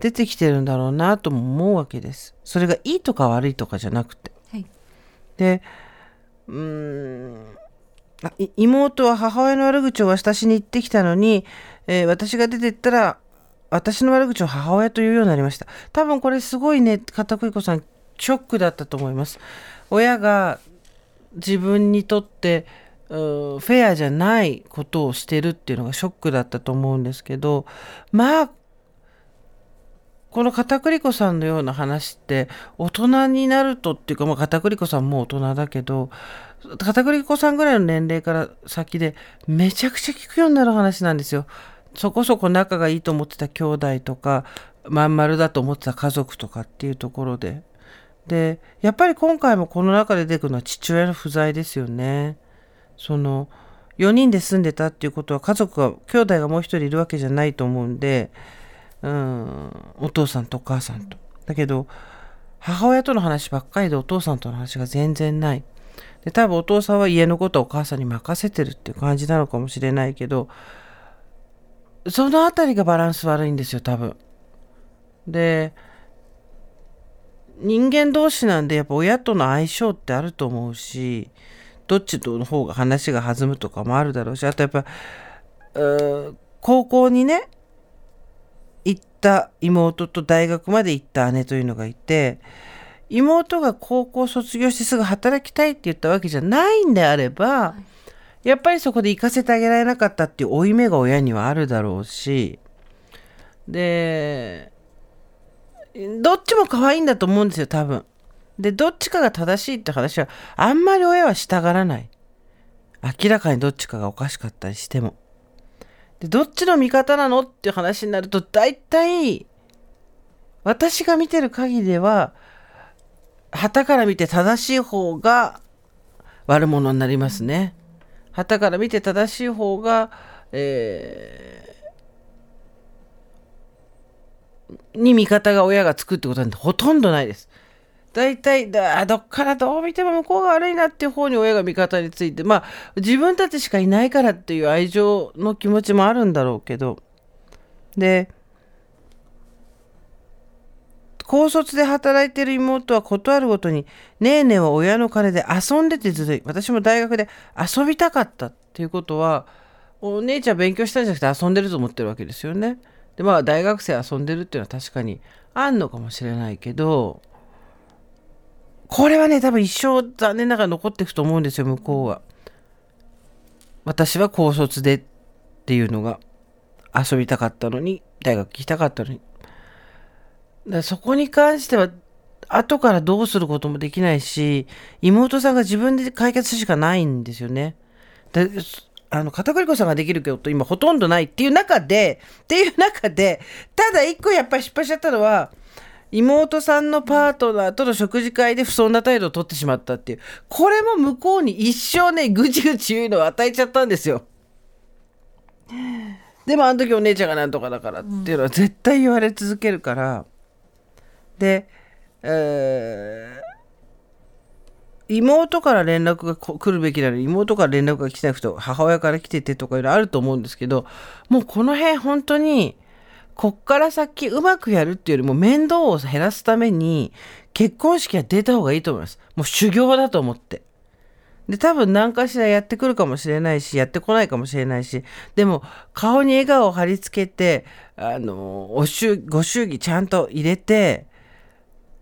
出てきてるんだろうなとも思うわけです。それがいいとか悪いとかじゃなくて、はい、で妹は母親の悪口を私に言ってきたのに、私が出て行ったら私の悪口を母親と言うようになりました。多分これすごいね、片栗子さんショックだったと思います。親が自分にとってフェアじゃないことをしてるっていうのがショックだったと思うんですけど、まあこの片栗子さんのような話って大人になるとっていうか、まあ、片栗子さんも大人だけど、片栗子さんぐらいの年齢から先でめちゃくちゃ聞くようになる話なんですよ。そこそこ仲がいいと思ってた兄弟とか、まん丸だと思ってた家族とかっていうところで、でやっぱり今回もこの中で出てくるのは父親の不在ですよね。その4人で住んでたっていうことは、家族が兄弟がもう一人いるわけじゃないと思うんで、お父さんとお母さんと、だけど母親との話ばっかりでお父さんとの話が全然ないで、多分お父さんは家のことをお母さんに任せてるっていう感じなのかもしれないけど、そのあたりがバランス悪いんですよ多分。で人間同士なんでやっぱ親との相性ってあると思うし、どっちの方が話が弾むとかもあるだろうし、あとやっぱ高校にね行った妹と大学まで行った姉というのがいて、妹が高校卒業してすぐ働きたいって言ったわけじゃないんであれば、やっぱりそこで行かせてあげられなかったっていう負い目が親にはあるだろうし、でどっちも可愛いんだと思うんですよ多分。でどっちかが正しいって話はあんまり親はしたがらない、明らかにどっちかがおかしかったりしても。でどっちの味方なのっていう話になると、大体私が見てる限りでは旗から見て正しい方が悪者になりますね。旗から見て正しい方が、に味方が親がつくってことなんてほとんどないです。大体どっからどう見ても向こうが悪いなっていう方に親が味方について、まあ自分たちしかいないからっていう愛情の気持ちもあるんだろうけど、で高卒で働いてる妹はことあるごとにねえねえは親の金で遊んでてずるい、私も大学で遊びたかったっていうことは、お姉ちゃん勉強したんじゃなくて遊んでると思ってるわけですよね。でまあ大学生遊んでるっていうのは確かにあんのかもしれないけど、これはね多分一生残念ながら残っていくと思うんですよ向こうは。私は高卒でっていうのが、遊びたかったのに大学行きたかったのに、だそこに関しては後からどうすることもできないし、妹さんが自分で解決するしかないんですよね。で片栗子さんができるけど今ほとんどないっていう中でただ一個やっぱり失敗しちゃったのは、妹さんのパートナーとの食事会で不遜な態度を取ってしまったっていう、これも向こうに一生ねぐちぐち言うのを与えちゃったんですよ。でもあの時お姉ちゃんがなんとかだからっていうのは絶対言われ続けるから、で、妹から連絡が来るべきなのに妹から連絡が来なくて母親から来ててとかいろいろあると思うんですけど、もうこの辺本当にこっから先うまくやるっていうよりも面倒を減らすために結婚式は出た方がいいと思います。もう修行だと思って、で多分何かしらやってくるかもしれないしやってこないかもしれないし、でも顔に笑顔を貼り付けてご祝儀ちゃんと入れて、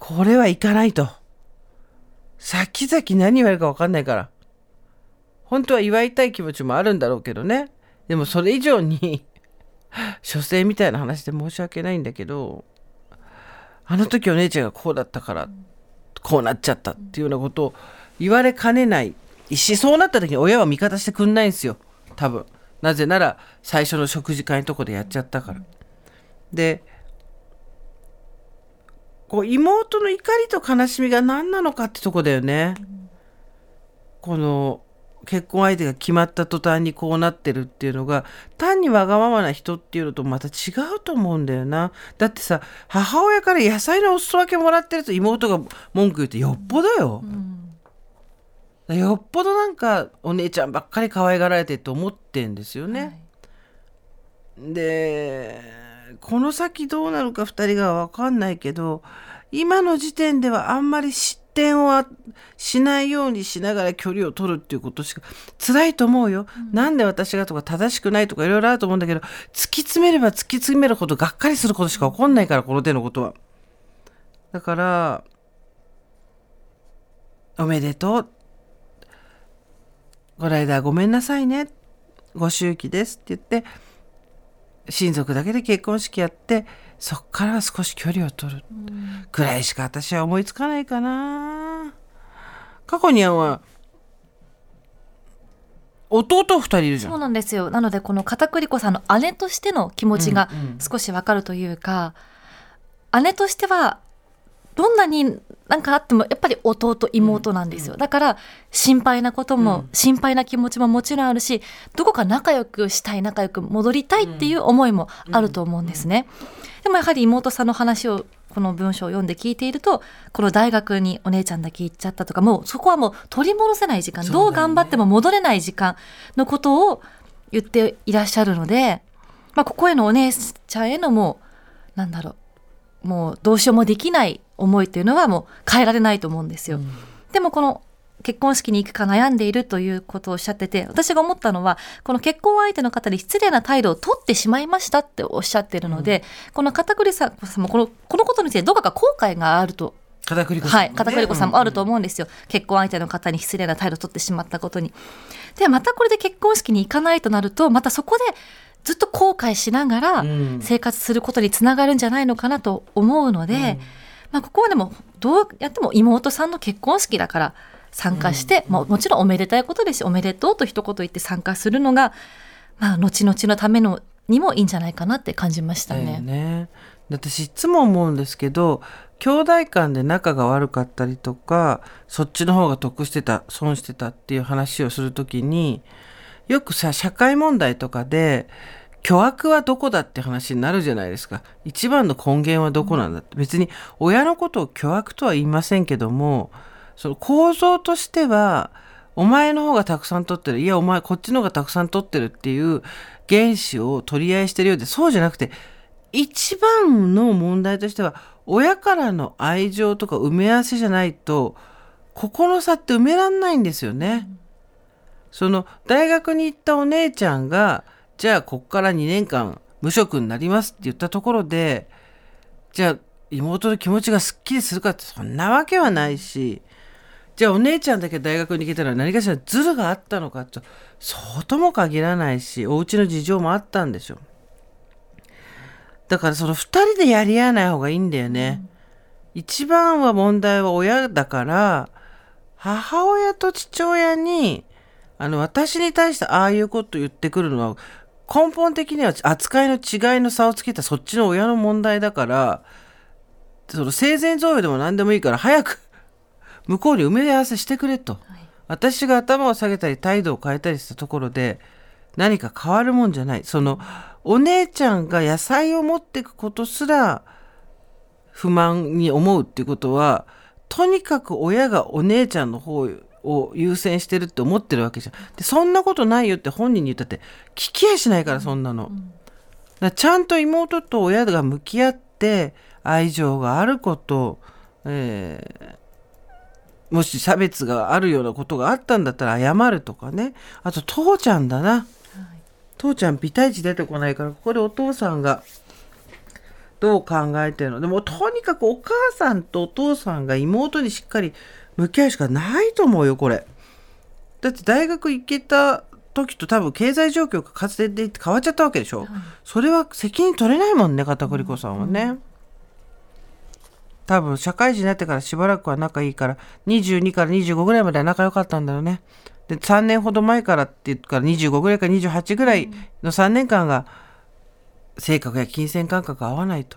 これはいかないと先々何言われるか分かんないから、本当は祝いたい気持ちもあるんだろうけどね、でもそれ以上に所詮みたいな話で申し訳ないんだけど、あの時お姉ちゃんがこうだったからこうなっちゃったっていうようなことを言われかねないし、そうなった時に親は味方してくんないんですよ多分。なぜなら最初の食事会のとこでやっちゃったから。でこう妹の怒りと悲しみが何なのかってとこだよね、うん、この結婚相手が決まった途端にこうなってるっていうのが単にわがままな人っていうのとまた違うと思うんだよな。だってさ、母親から野菜のお裾分けもらってると妹が文句言うってよっぽどよ、うんうん、よっぽどなんかお姉ちゃんばっかり可愛がられてると思ってんですよね、はい、でこの先どうなるか2人が分かんないけど、今の時点ではあんまり点はしないようにしながら距離を取るっていうことしか辛いと思うよ、うん、なんで私がとか正しくないとかいろいろあると思うんだけど、突き詰めれば突き詰めるほどがっかりすることしか起こんないから、この手のことは。だからおめでとう、この間ごめんなさいね、ご祝儀ですって言って親族だけで結婚式やって、そっからは少し距離を取るくらいしか私は思いつかないかな。過去には弟2人いるじゃん。そうなんですよ。なのでこの片栗子さんの姉としての気持ちが少し分かるというか、うんうん、姉としてはどんなに何かあってもやっぱり弟妹なんですよ、うんうん、だから心配なことも、うん、心配な気持ちももちろんあるし、どこか仲良くしたい、仲良く戻りたいっていう思いもあると思うんですね、うんうんうん、でもやはり妹さんの話をこの文章を読んで聞いていると、この大学にお姉ちゃんだけ行っちゃったとか、もうそこはもう取り戻せない時間、どう頑張っても戻れない時間のことを言っていらっしゃるので、まあ、ここへのお姉ちゃんへのもうなんだろう、もうどうしようもできない思いというのはもう変えられないと思うんですよ、うん、でもこの結婚式に行くか悩んでいるということをおっしゃってて、私が思ったのはこの結婚相手の方に失礼な態度を取ってしまいましたっておっしゃってるので、うん、この片栗さんもこのことについてどこか後悔があると、片栗子さんも、はい、片栗子さんもあると思うんですよ、うんうん、結婚相手の方に失礼な態度を取ってしまったことに。でまたこれで結婚式に行かないとなると、またそこでずっと後悔しながら生活することにつながるんじゃないのかなと思うので、うんうん、まあ、ここはでもどうやっても妹さんの結婚式だから参加して、うん、もちろんおめでたいことですし、おめでとうと一言言って参加するのが、まあ、後々のためのにもいいんじゃないかなって感じました ね。私いつも思うんですけど、兄弟間で仲が悪かったりとか、そっちの方が得してた、損してたっていう話をするときによくさ、社会問題とかで巨悪はどこだって話になるじゃないですか。一番の根源はどこなんだって。別に親のことを巨悪とは言いませんけども、その構造としてはお前の方がたくさん取ってる、いやお前こっちの方がたくさん取ってるっていう原子を取り合いしてるようで、そうじゃなくて一番の問題としては親からの愛情とか埋め合わせじゃないと、ここの差って埋めらんないんですよね、うん、その大学に行ったお姉ちゃんがじゃあこっから2年間無職になりますって言ったところで、じゃあ妹の気持ちがすっきりするかってそんなわけはないし、じゃあお姉ちゃんだけ大学に行けたら何かしらズルがあったのかってそうとも限らないし、お家の事情もあったんでしょ。だからその2人でやり合わない方がいいんだよね、うん、一番は問題は親だから、母親と父親に私に対してああいうこと言ってくるのは根本的には扱いの違いの差をつけたそっちの親の問題だから、その生前贈与でも何でもいいから早く向こうに埋め合わせしてくれと、はい、私が頭を下げたり態度を変えたりしたところで何か変わるもんじゃない。そのお姉ちゃんが野菜を持っていくことすら不満に思うっていうことは、とにかく親がお姉ちゃんの方を優先してるって思ってるわけじゃん。でそんなことないよって本人に言ったって聞きやしないから、そんなの、うん、だちゃんと妹と親が向き合って愛情があること、もし差別があるようなことがあったんだったら謝るとかね。あと父ちゃんだな、はい、父ちゃんピタイチ出てこないから、ここでお父さんがどう考えてるの。でもとにかくお母さんとお父さんが妹にしっかり向き合うしかないと思うよ、これ。だって大学行けた時と多分経済状況がかつてで変わっちゃったわけでしょ、はい、それは責任取れないもんね、片栗子さんはね、うんうん、多分社会人になってからしばらくは仲いいから、22から25ぐらいまでは仲良かったんだろうね。で3年ほど前からって言うから25ぐらいから28ぐらいの3年間が性格や金銭感覚が合わないと、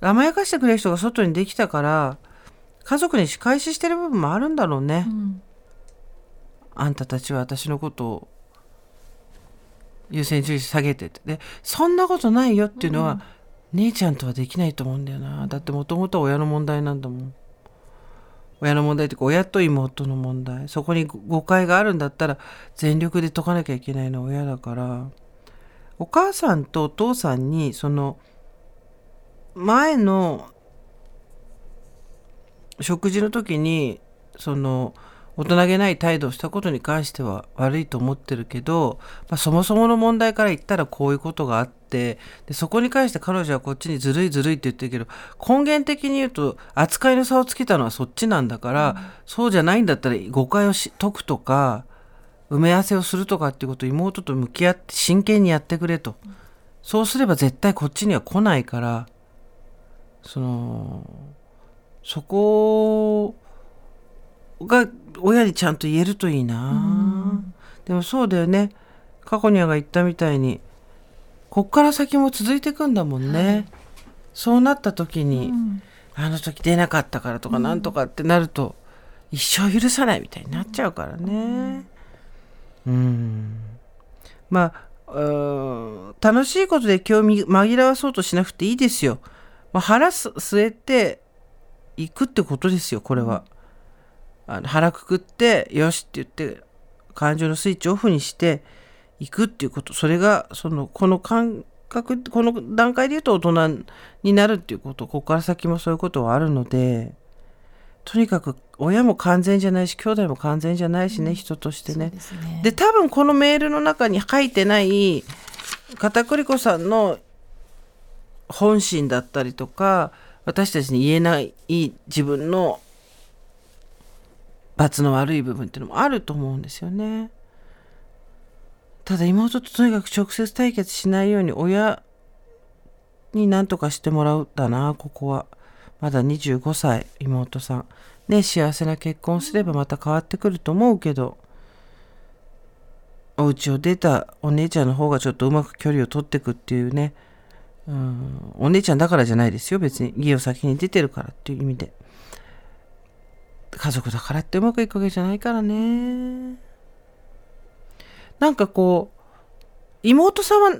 甘やかしてくれる人が外にできたから家族に仕返ししてる部分もあるんだろうね、うん、あんたたちは私のことを優先順位下げてて、でそんなことないよっていうのは、うん、姉ちゃんとはできないと思うんだよな。だってもともとは親の問題なんだもん。親の問題ってか親と妹の問題、そこに誤解があるんだったら全力で解かなきゃいけないのは親だから、お母さんとお父さんにその前の食事の時にその大人げない態度をしたことに関しては悪いと思ってるけど、まあ、そもそもの問題から言ったらこういうことがあって、でそこに関して彼女はこっちにずるいずるいって言ってるけど、根源的に言うと扱いの差をつけたのはそっちなんだから、うん、そうじゃないんだったら誤解を解くとか埋め合わせをするとかっていうことを妹と向き合って真剣にやってくれと、うん、そうすれば絶対こっちには来ないから、そこが親にちゃんと言えるといいな。でもそうだよね、過去にゃが言ったみたいにこっから先も続いていくんだもんね、はい、そうなった時に、うん、あの時出なかったからとかなんとかってなると、うん、一生許さないみたいになっちゃうからね、うん、まあ楽しいことで興味紛らわそうとしなくていいですよ。まあ、腹据えていくってことですよ。これは腹くくってよしって言って感情のスイッチオフにしていくっていうこと、それがこの感覚、この段階で言うと大人になるっていうこと、ここから先もそういうことはあるので、とにかく親も完全じゃないし兄弟も完全じゃないしね、人として ね、 そうですね。で多分このメールの中に書いてない片栗粉さんの本心だったりとか私たちに言えない自分の罰の悪い部分っていうのもあると思うんですよね。ただ妹ととにかく直接対決しないように親に何とかしてもらうだな。ここはまだ25歳妹さんね、幸せな結婚すればまた変わってくると思うけど、お家を出たお姉ちゃんの方がちょっとうまく距離を取ってくっていうね、うん、お姉ちゃんだからじゃないですよ、別に家を先に出てるからっていう意味で、家族だからってうまくいくわけじゃないからね。なんかこう妹さんは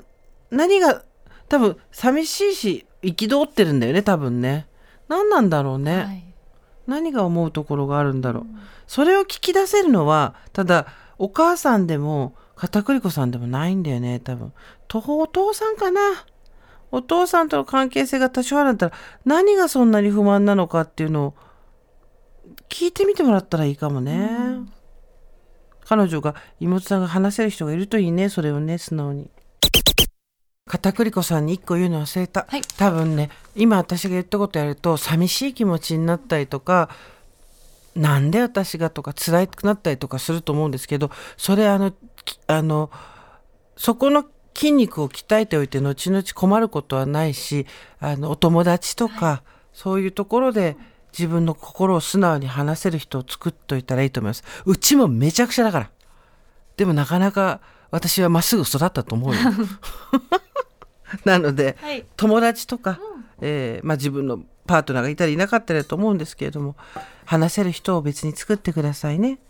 何が多分寂しいし憤ってるんだよね、多分ね。何なんだろうね、はい、何が思うところがあるんだろう、うん、それを聞き出せるのはただお母さんでも片栗粉さんでもないんだよね、多分お父さんかな。お父さんとの関係性が多少あるんだったら何がそんなに不満なのかっていうのを聞いてみてもらったらいいかもね、うん、彼女が妹さんが話せる人がいるといいね、それをね素直に。片栗粉さんに一個言うの忘れた、はい、多分ね今私が言ったことやると寂しい気持ちになったりとか、なんで私がとか辛くなったりとかすると思うんですけど、それそこの筋肉を鍛えておいて後々困ることはないし、お友達とか、はい、そういうところで自分の心を素直に話せる人を作っといたらいいと思います。うちもめちゃくちゃだから、でもなかなか私はまっすぐ育ったと思うよなので、はい、友達とか、自分のパートナーがいたりいなかったりだと思うんですけれども、話せる人を別に作ってくださいね。